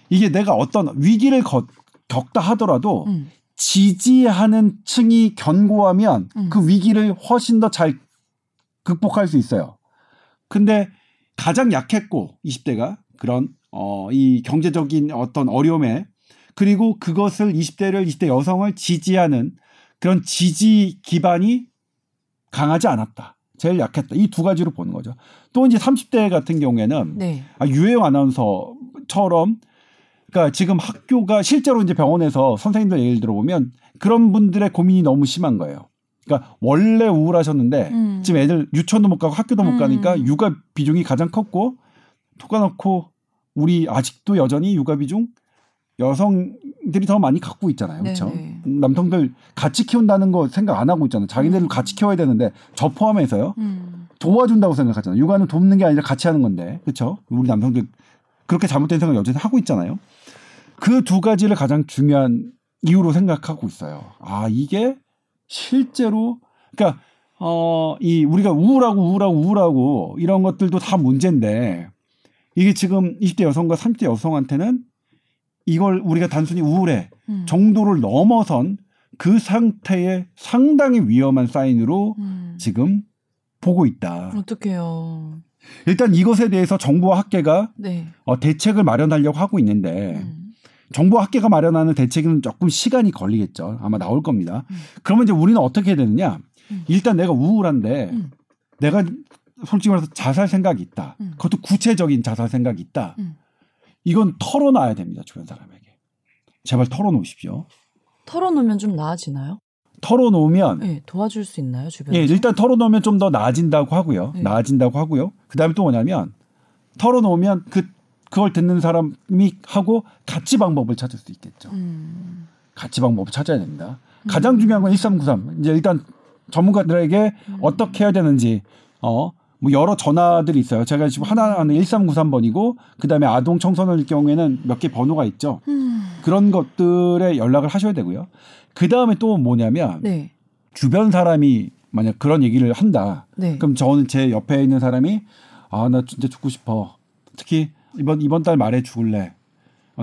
이게 내가 어떤 위기를 거, 겪다 하더라도 음. 지지하는 층이 견고하면 음. 그 위기를 훨씬 더 잘 극복할 수 있어요. 근데 가장 약했고 이십 대가 그런 어, 이 경제적인 어떤 어려움에 그리고 그것을 이십 대를 이십 대 여성을 지지하는 그런 지지 기반이 강하지 않았다. 제일 약했다. 이 두 가지로 보는 거죠. 또 이제 삼십 대 같은 경우에는 네. 아, 유혜영 아나운서처럼 그러니까 지금 학교가 실제로 이제 병원에서 선생님들 얘기를 들어보면 그런 분들의 고민이 너무 심한 거예요. 그러니까 원래 우울하셨는데 음. 지금 애들 유치원도 못 가고 학교도 못 음. 가니까 육아 비중이 가장 컸고 토가놓고 우리 아직도 여전히 육아 비중 여성들이 더 많이 갖고 있잖아요. 그렇죠? 남성들 같이 키운다는 거 생각 안 하고 있잖아요. 자기네들 음. 같이 키워야 되는데 저 포함해서요. 음. 도와준다고 생각하잖아요. 육아는 돕는 게 아니라 같이 하는 건데. 그렇죠? 우리 남성들 그렇게 잘못된 생각을 여전히 하고 있잖아요. 그 두 가지를 가장 중요한 이유로 생각하고 있어요. 아, 이게 실제로 그러니까 어, 이 우리가 우울하고 우울하고 우울하고 이런 것들도 다 문제인데 이게 지금 이십 대 여성과 삼십 대 여성한테는 이걸 우리가 단순히 우울해 음. 정도를 넘어선 그 상태의 상당히 위험한 사인으로 음. 지금 보고 있다. 어떡해요. 일단 이것에 대해서 정부와 학계가 네. 어, 대책을 마련하려고 하고 있는데 음. 정부와 학계가 마련하는 대책은 조금 시간이 걸리겠죠. 아마 나올 겁니다. 음. 그러면 이제 우리는 어떻게 해야 되느냐. 음. 일단 내가 우울한데 음. 내가 솔직히 말해서 자살 생각이 있다. 음. 그것도 구체적인 자살 생각이 있다. 음. 이건 털어놔야 됩니다. 주변 사람에게. 제발 털어놓으십시오. 털어놓으면 좀 나아지나요? 털어놓으면. 네, 도와줄 수 있나요? 주변에? 네, 일단 털어놓으면 좀 더 나아진다고 하고요. 네. 나아진다고 하고요. 그다음에 또 뭐냐면 털어놓으면 그, 그걸 듣는 사람이 하고 같이 방법을 찾을 수 있겠죠. 음. 같이 방법을 찾아야 됩니다. 음. 가장 중요한 건 일삼구삼. 이제 일단 전문가들에게 음. 어떻게 해야 되는지. 어. 뭐 여러 전화들이 있어요. 제가 지금 하나는 일삼구삼 번이고 그다음에 아동 청소년일 경우에는 몇 개 번호가 있죠. 음. 그런 것들에 연락을 하셔야 되고요. 그다음에 또 뭐냐면 네. 주변 사람이 만약 그런 얘기를 한다. 네. 그럼 저는 제 옆에 있는 사람이 아, 나 진짜 죽고 싶어. 특히 이번 이번 달 말에 죽을래.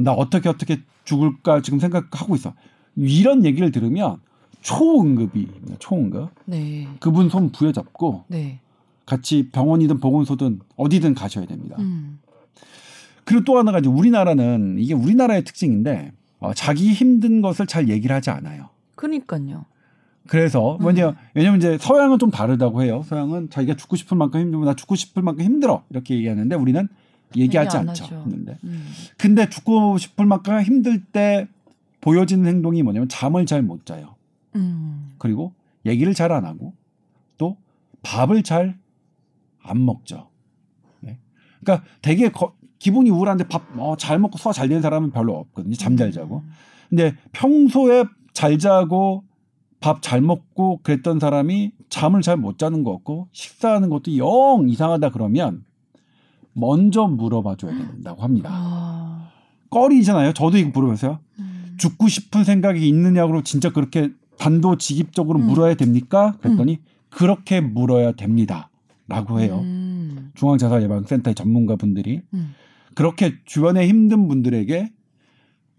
나 어떻게 어떻게 죽을까 지금 생각하고 있어. 이런 얘기를 들으면 초응급이 초응급. 네. 그분 손 부여잡고 네. 같이 병원이든 보건소든 어디든 가셔야 됩니다. 음. 그리고 또 하나가 이제 우리나라는 이게 우리나라의 특징인데 어, 자기 힘든 것을 잘 얘기를 하지 않아요. 그러니까요. 그래서 음. 왜냐면, 왜냐면 이제 서양은 좀 다르다고 해요. 서양은 자기가 죽고 싶을 만큼 힘들고 나 죽고 싶을 만큼 힘들어 이렇게 얘기하는데 우리는 얘기하지 얘기 않죠. 음. 근데 죽고 싶을 만큼 힘들 때 보여지는 행동이 뭐냐면 잠을 잘 못 자요. 음. 그리고 얘기를 잘 안 하고 또 밥을 잘 안 먹죠. 네. 그러니까 되게 거, 기분이 우울한데 밥 잘 어, 먹고 소화 잘 되는 사람은 별로 없거든요. 잠 잘 자고. 근데 평소에 잘 자고 밥 잘 먹고 그랬던 사람이 잠을 잘 못 자는 거 같고 식사하는 것도 영 이상하다 그러면 먼저 물어봐줘야 된다고 합니다. 아... 꺼리잖아요. 저도 이거 물어보세요. 음... 죽고 싶은 생각이 있느냐고 진짜 그렇게 단도직입적으로 음... 물어야 됩니까? 그랬더니 음... 그렇게 물어야 됩니다. 라고 해요. 음. 중앙자살예방센터의 전문가분들이 음. 그렇게 주변에 힘든 분들에게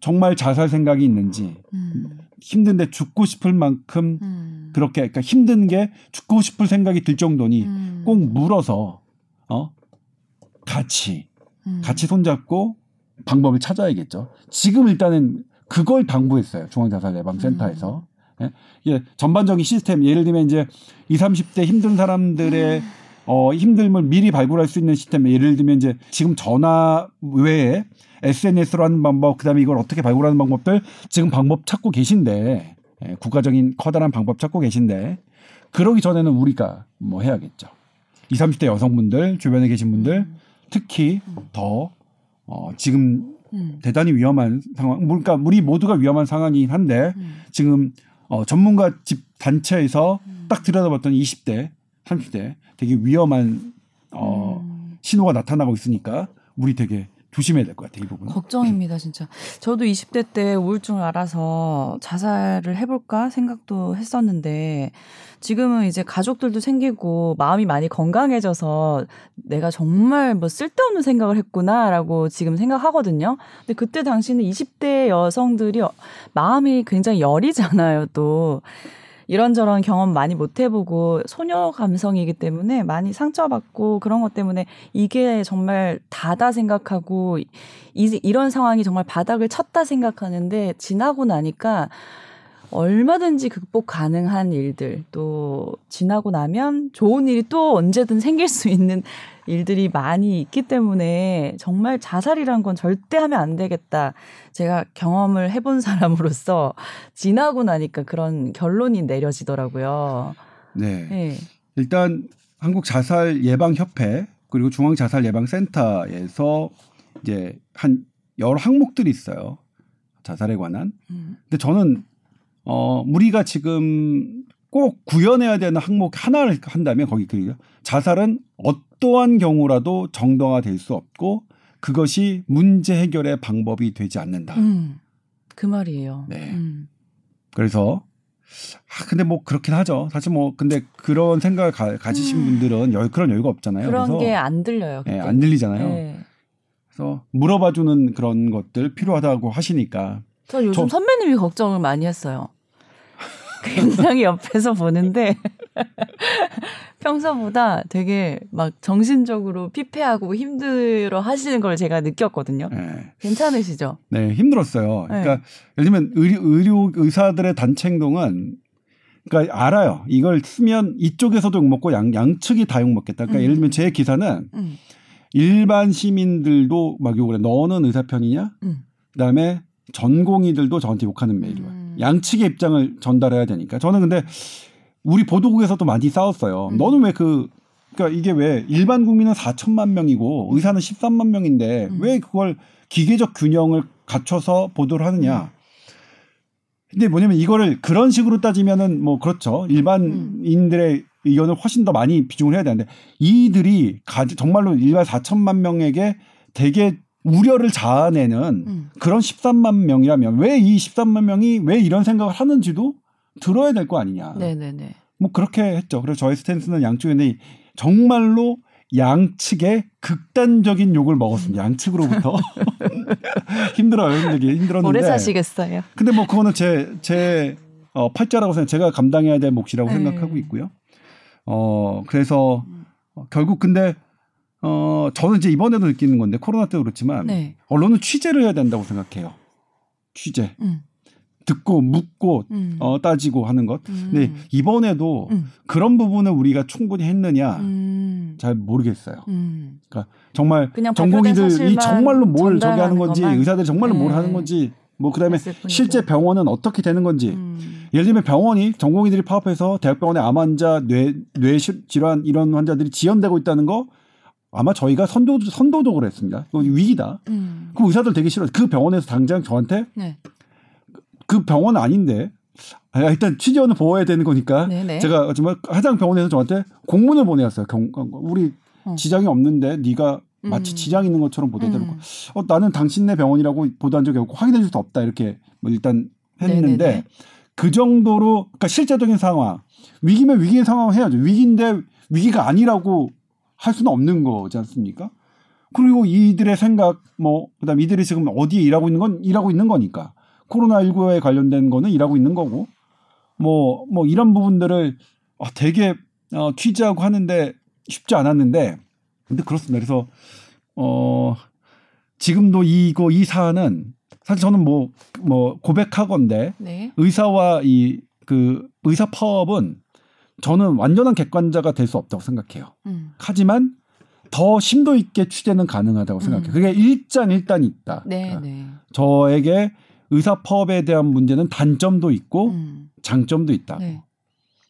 정말 자살 생각이 있는지 음. 힘든데 죽고 싶을 만큼 음. 그렇게 그러니까 힘든 게 죽고 싶을 생각이 들 정도니 음. 꼭 물어서 어? 같이 음. 같이 손잡고 방법을 찾아야겠죠. 지금 일단은 그걸 당부했어요. 중앙자살예방센터에서. 음. 예? 전반적인 시스템 예를 들면 이제 이십, 삼십 대 힘든 사람들의 음. 어, 힘듦을 미리 발굴할 수 있는 시스템. 예를 들면 이제 지금 전화 외에 에스엔에스로 하는 방법, 그다음에 이걸 어떻게 발굴하는 방법들 지금 방법 찾고 계신데 예, 국가적인 커다란 방법 찾고 계신데 그러기 전에는 우리가 뭐 해야겠죠. 이십, 삼십 대 여성분들 주변에 계신 분들 음. 특히 더 어, 지금 음. 대단히 위험한 상황. 그러니까 우리 모두가 위험한 상황이긴 한데 음. 지금 어, 전문가 집 단체에서 음. 딱 들여다봤더니 이십 대 삼십 대 되게 위험한 어, 음. 신호가 나타나고 있으니까 우리 되게 조심해야 될 것 같아요. 이 부분은. 걱정입니다. 음. 진짜. 저도 이십 대 때 우울증을 알아서 자살을 해볼까 생각도 했었는데 지금은 이제 가족들도 생기고 마음이 많이 건강해져서 내가 정말 뭐 쓸데없는 생각을 했구나라고 지금 생각하거든요. 근데 그때 당시는 이십 대 여성들이 마음이 굉장히 여리잖아요. 또. 이런저런 경험 많이 못 해보고 소녀 감성이기 때문에 많이 상처받고 그런 것 때문에 이게 정말 다다 생각하고 이, 이런 상황이 정말 바닥을 쳤다 생각하는데 지나고 나니까 얼마든지 극복 가능한 일들, 또 지나고 나면 좋은 일이 또 언제든 생길 수 있는 일들이 많이 있기 때문에 정말 자살이란 건 절대 하면 안 되겠다. 제가 경험을 해본 사람으로서 지나고 나니까 그런 결론이 내려지더라고요. 네. 네. 일단 한국자살예방협회 그리고 중앙자살예방센터에서 이제 한 여러 항목들이 있어요. 자살에 관한. 근데 저는 어, 우리가 지금 꼭 구현해야 되는 항목 하나를 한다면 거기 그 자살은 어떠한 경우라도 정당화될 수 없고 그것이 문제 해결의 방법이 되지 않는다. 음, 그 말이에요. 네. 음. 그래서 아, 근데 뭐 그렇긴 하죠. 사실 뭐 근데 그런 생각을 가, 가지신 음. 분들은 여, 그런 여유가 없잖아요. 그런 게 안 들려요. 네, 안 들리잖아요. 네. 그래서 물어봐주는 그런 것들 필요하다고 하시니까. 저 요즘 저, 선배님이 걱정을 많이 했어요. 굉장히 옆에서 보는데 평소보다 되게 막 정신적으로 피폐하고 힘들어 하시는 걸 제가 느꼈거든요. 네. 괜찮으시죠? 네, 힘들었어요. 네. 그러니까 예를 들면 의료, 의료 의사들의 단체 행동은 그러니까 알아요. 이걸 쓰면 이쪽에서도 욕먹고 양, 양측이 다 욕먹겠다. 그러니까 음. 예를 들면 제 기사는 음. 일반 시민들도 막 욕을 해. 너는 의사 편이냐? 음. 그다음에 전공의들도 저한테 욕하는 메일이 와요. 음. 양측의 입장을 전달해야 되니까. 저는 근데 우리 보도국에서도 많이 싸웠어요. 음. 너는 왜 그, 그러니까 이게 왜 일반 국민은 사천만 명이고 의사는 십삼만 명인데 음. 왜 그걸 기계적 균형을 갖춰서 보도를 하느냐. 음. 근데 뭐냐면 이거를 그런 식으로 따지면은 뭐 그렇죠. 일반인들의 음. 의견을 훨씬 더 많이 비중을 해야 되는데 이들이 가지, 정말로 일반 사천만 명에게 되게 우려를 자아내는 음. 그런 십삼만 명이라면 왜 이 십삼만 명이 왜 이런 생각을 하는지도 들어야 될 거 아니냐. 네네네. 뭐 그렇게 했죠. 그래서 저의 스탠스는 양쪽인데 정말로 양측의 극단적인 욕을 먹었습니다. 양측으로부터 힘들어요. 힘들었는데. 오래 사시겠어요. 근데 뭐 그거는 제, 제 어, 팔자라고 생각. 제가 감당해야 될 몫이라고 에이. 생각하고 있고요. 어 그래서 음. 결국 근데. 어 저는 이제 이번에도 느끼는 건데 코로나 때도 그렇지만 네. 언론은 취재를 해야 된다고 생각해요. 취재 음. 듣고 묻고 음. 어, 따지고 하는 것. 음. 근데 이번에도 음. 그런 부분을 우리가 충분히 했느냐 음. 잘 모르겠어요. 음. 그러니까 정말 전공의들이 정말로 뭘 저기 하는 건지 것만. 의사들이 정말로 네. 뭘 하는 건지 뭐 그다음에 실제 병원은 어떻게 되는 건지. 음. 예를 들면 병원이 전공의들이 파업해서 대학병원의 암 환자 뇌 뇌 질환 이런 환자들이 지연되고 있다는 거. 아마 저희가 선도, 선도적으로 했습니다. 위기다. 음. 그럼 의사들 되게 싫어요. 그 병원에서 당장 저한테 네. 그 병원 아닌데 아, 일단 취재원을 보호해야 되는 거니까 네네. 제가 정말 해당 병원에서 저한테 공문을 보내왔어요. 경, 우리 어. 지장이 없는데 네가 마치 음. 지장 있는 것처럼 보도해달라고. 음. 어, 나는 당신네 병원이라고 보도한 적이 없고 확인해 줄 수 없다. 이렇게 뭐 일단 했는데 네네네. 그 정도로 그러니까 실제적인 상황. 위기면 위기의 상황을 해야죠. 위기인데 위기가 아니라고 할 수는 없는 거지 않습니까? 그리고 이들의 생각, 뭐, 그 다음에 이들이 지금 어디에 일하고 있는 건 일하고 있는 거니까. 코로나십구에 관련된 거는 일하고 있는 거고, 뭐, 뭐, 이런 부분들을 아, 되게 어, 취재하고 하는데 쉽지 않았는데, 근데 그렇습니다. 그래서, 어, 지금도 이거, 이 사안은 사실 저는 뭐, 뭐, 고백하건데, 네. 의사와 이, 그, 의사 파업은 저는 완전한 객관자가 될 수 없다고 생각해요. 음. 하지만 더 심도 있게 취재는 가능하다고 음. 생각해요. 그게 일장일단이 있다. 네, 그러니까 네. 저에게 의사 파업에 대한 문제는 단점도 있고 음. 장점도 있다. 네.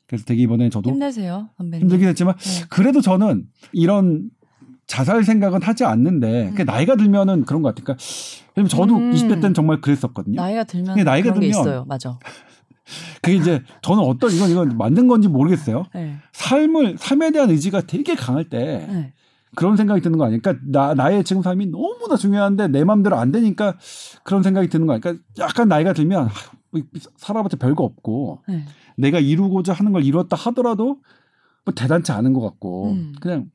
그래서 되게 이번에 저도 힘내세요, 선배님. 힘들긴 했지만 네. 그래도 저는 이런 자살 생각은 하지 않는데 음. 나이가 들면은 그런 것 같아요. 그러니까 왜냐면 저도 음. 이십 대 때는 정말 그랬었거든요. 나이가 들면 나이가 그런 들면 게 있어요. 맞아. 그게 이제 저는 어떤 이건 이건 맞는 건지 모르겠어요. 네. 삶을 삶에 대한 의지가 되게 강할 때 네. 그런 생각이 드는 거 아닐까? 나 나의 지금 삶이 너무나 중요한데 내 마음대로 안 되니까 그런 생각이 드는 거 아닐까? 약간 나이가 들면 살아봤자 별거 없고 네. 내가 이루고자 하는 걸 이뤘다 하더라도 뭐 대단치 않은 것 같고 음. 그냥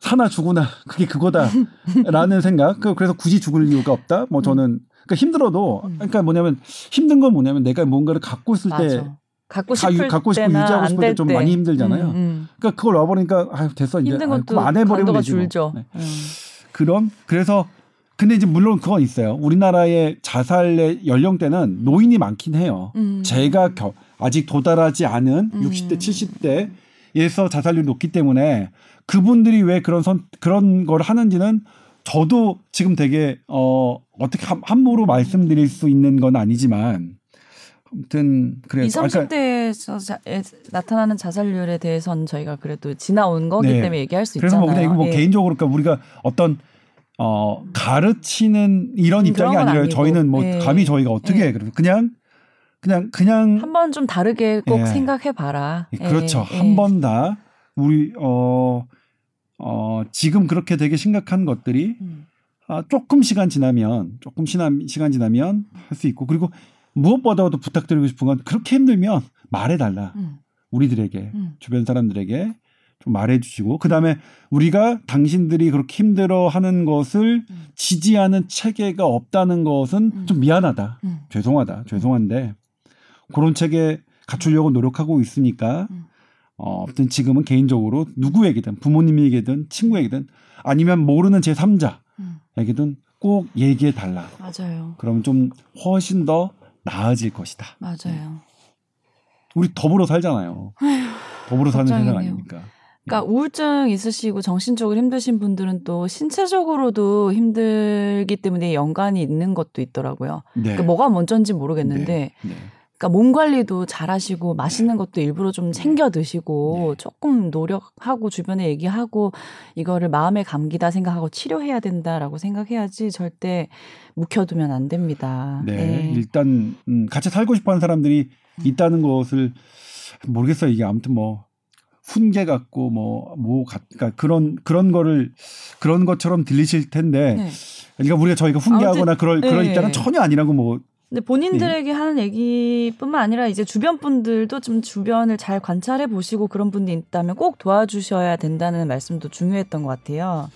사나 죽으나 그게 그거다라는 생각. 그래서 굳이 죽을 이유가 없다. 뭐 저는. 음. 그러니까 힘들어도 음. 그러니까 뭐냐면 힘든 건 뭐냐면 내가 뭔가를 갖고 있을 맞아. 때 갖고 싶을 갖고 싶고 유지하고 싶을 때 좀 많이 힘들잖아요. 음, 음. 그러니까 그걸 놔버리니까 아유 됐어 이제 힘든 아유, 것도 안 해버리면 되지. 뭐. 네. 음. 그런 그래서 근데 이제 물론 그건 있어요. 우리나라의 자살의 연령대는 노인이 많긴 해요. 음. 제가 겨, 아직 도달하지 않은 음. 육십 대, 칠십 대에서 자살률이 높기 때문에 그분들이 왜 그런 선, 그런 걸 하는지는 저도 지금 되게 어, 어떻게 함부로 말씀드릴 수 있는 건 아니지만 아무튼 그래요. 이십, 삼십 대에서 나타나는 자살률에 대해서는 저희가 그래도 지나온 거기 네. 때문에 얘기할 수 그래서 있잖아요. 그래서 뭐 이거 뭐 예. 개인적으로 그러니까 우리가 어떤 어, 가르치는 이런 입장이 아니라 아니고. 저희는 뭐 예. 감히 저희가 어떻게 예. 해. 그냥 그냥 그냥 한번 좀 다르게 꼭 예. 생각해 봐라. 예. 그렇죠. 예. 한 번 다 우리 어, 어, 지금 그렇게 되게 심각한 것들이 음. 아, 조금 시간 지나면 조금 시간 지나면 할 수 있고 그리고 무엇보다도 부탁드리고 싶은 건 그렇게 힘들면 말해달라. 음. 우리들에게 음. 주변 사람들에게 좀 말해주시고 그다음에 우리가 당신들이 그렇게 힘들어하는 것을 음. 지지하는 체계가 없다는 것은 음. 좀 미안하다. 음. 죄송하다. 죄송한데 그런 체계 갖추려고 노력하고 있으니까 음. 어, 아무튼 지금은 개인적으로 누구에게든 부모님에게든 친구에게든 아니면 모르는 제삼자에게든 꼭 얘기해달라. 맞아요. 그러면 좀 훨씬 더 나아질 것이다. 맞아요. 우리 더불어 살잖아요. 에휴, 더불어 사는 세상 아닙니까? 그러니까 예. 우울증 있으시고 정신적으로 힘드신 분들은 또 신체적으로도 힘들기 때문에 연관이 있는 것도 있더라고요. 네. 그러니까 뭐가 먼저인지 모르겠는데 네. 네. 그러니까 몸 관리도 잘하시고 맛있는 것도 일부러 좀 챙겨 드시고 네. 조금 노력하고 주변에 얘기하고 이거를 마음의 감기다 생각하고 치료해야 된다라고 생각해야지 절대 묵혀두면 안 됩니다. 네, 네. 일단 음, 같이 살고 싶어하는 사람들이 있다는 것을 모르겠어요. 이게 아무튼 뭐 훈계 같고 뭐 뭐 그러니까 그런 그런 거를 그런 것처럼 들리실 텐데 네. 그러니까 우리가 저희가 훈계하거나 아무튼, 그럴 그런 네. 입장은 전혀 아니라고 뭐. 근데 본인들에게 네. 하는 얘기뿐만 아니라 이제 주변 분들도 좀 주변을 잘 관찰해 보시고 그런 분이 있다면 꼭 도와주셔야 된다는 말씀도 중요했던 것 같아요.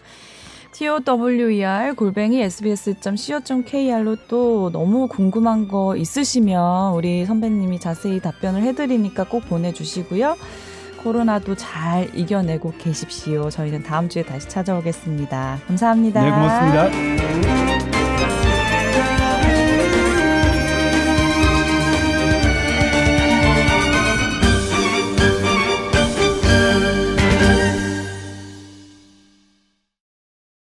tower 골뱅이 에스비에스 점 씨오 점 케이알로 또 너무 궁금한 거 있으시면 우리 선배님이 자세히 답변을 해드리니까 꼭 보내주시고요. 코로나도 잘 이겨내고 계십시오. 저희는 다음 주에 다시 찾아오겠습니다. 감사합니다. 네, 고맙습니다.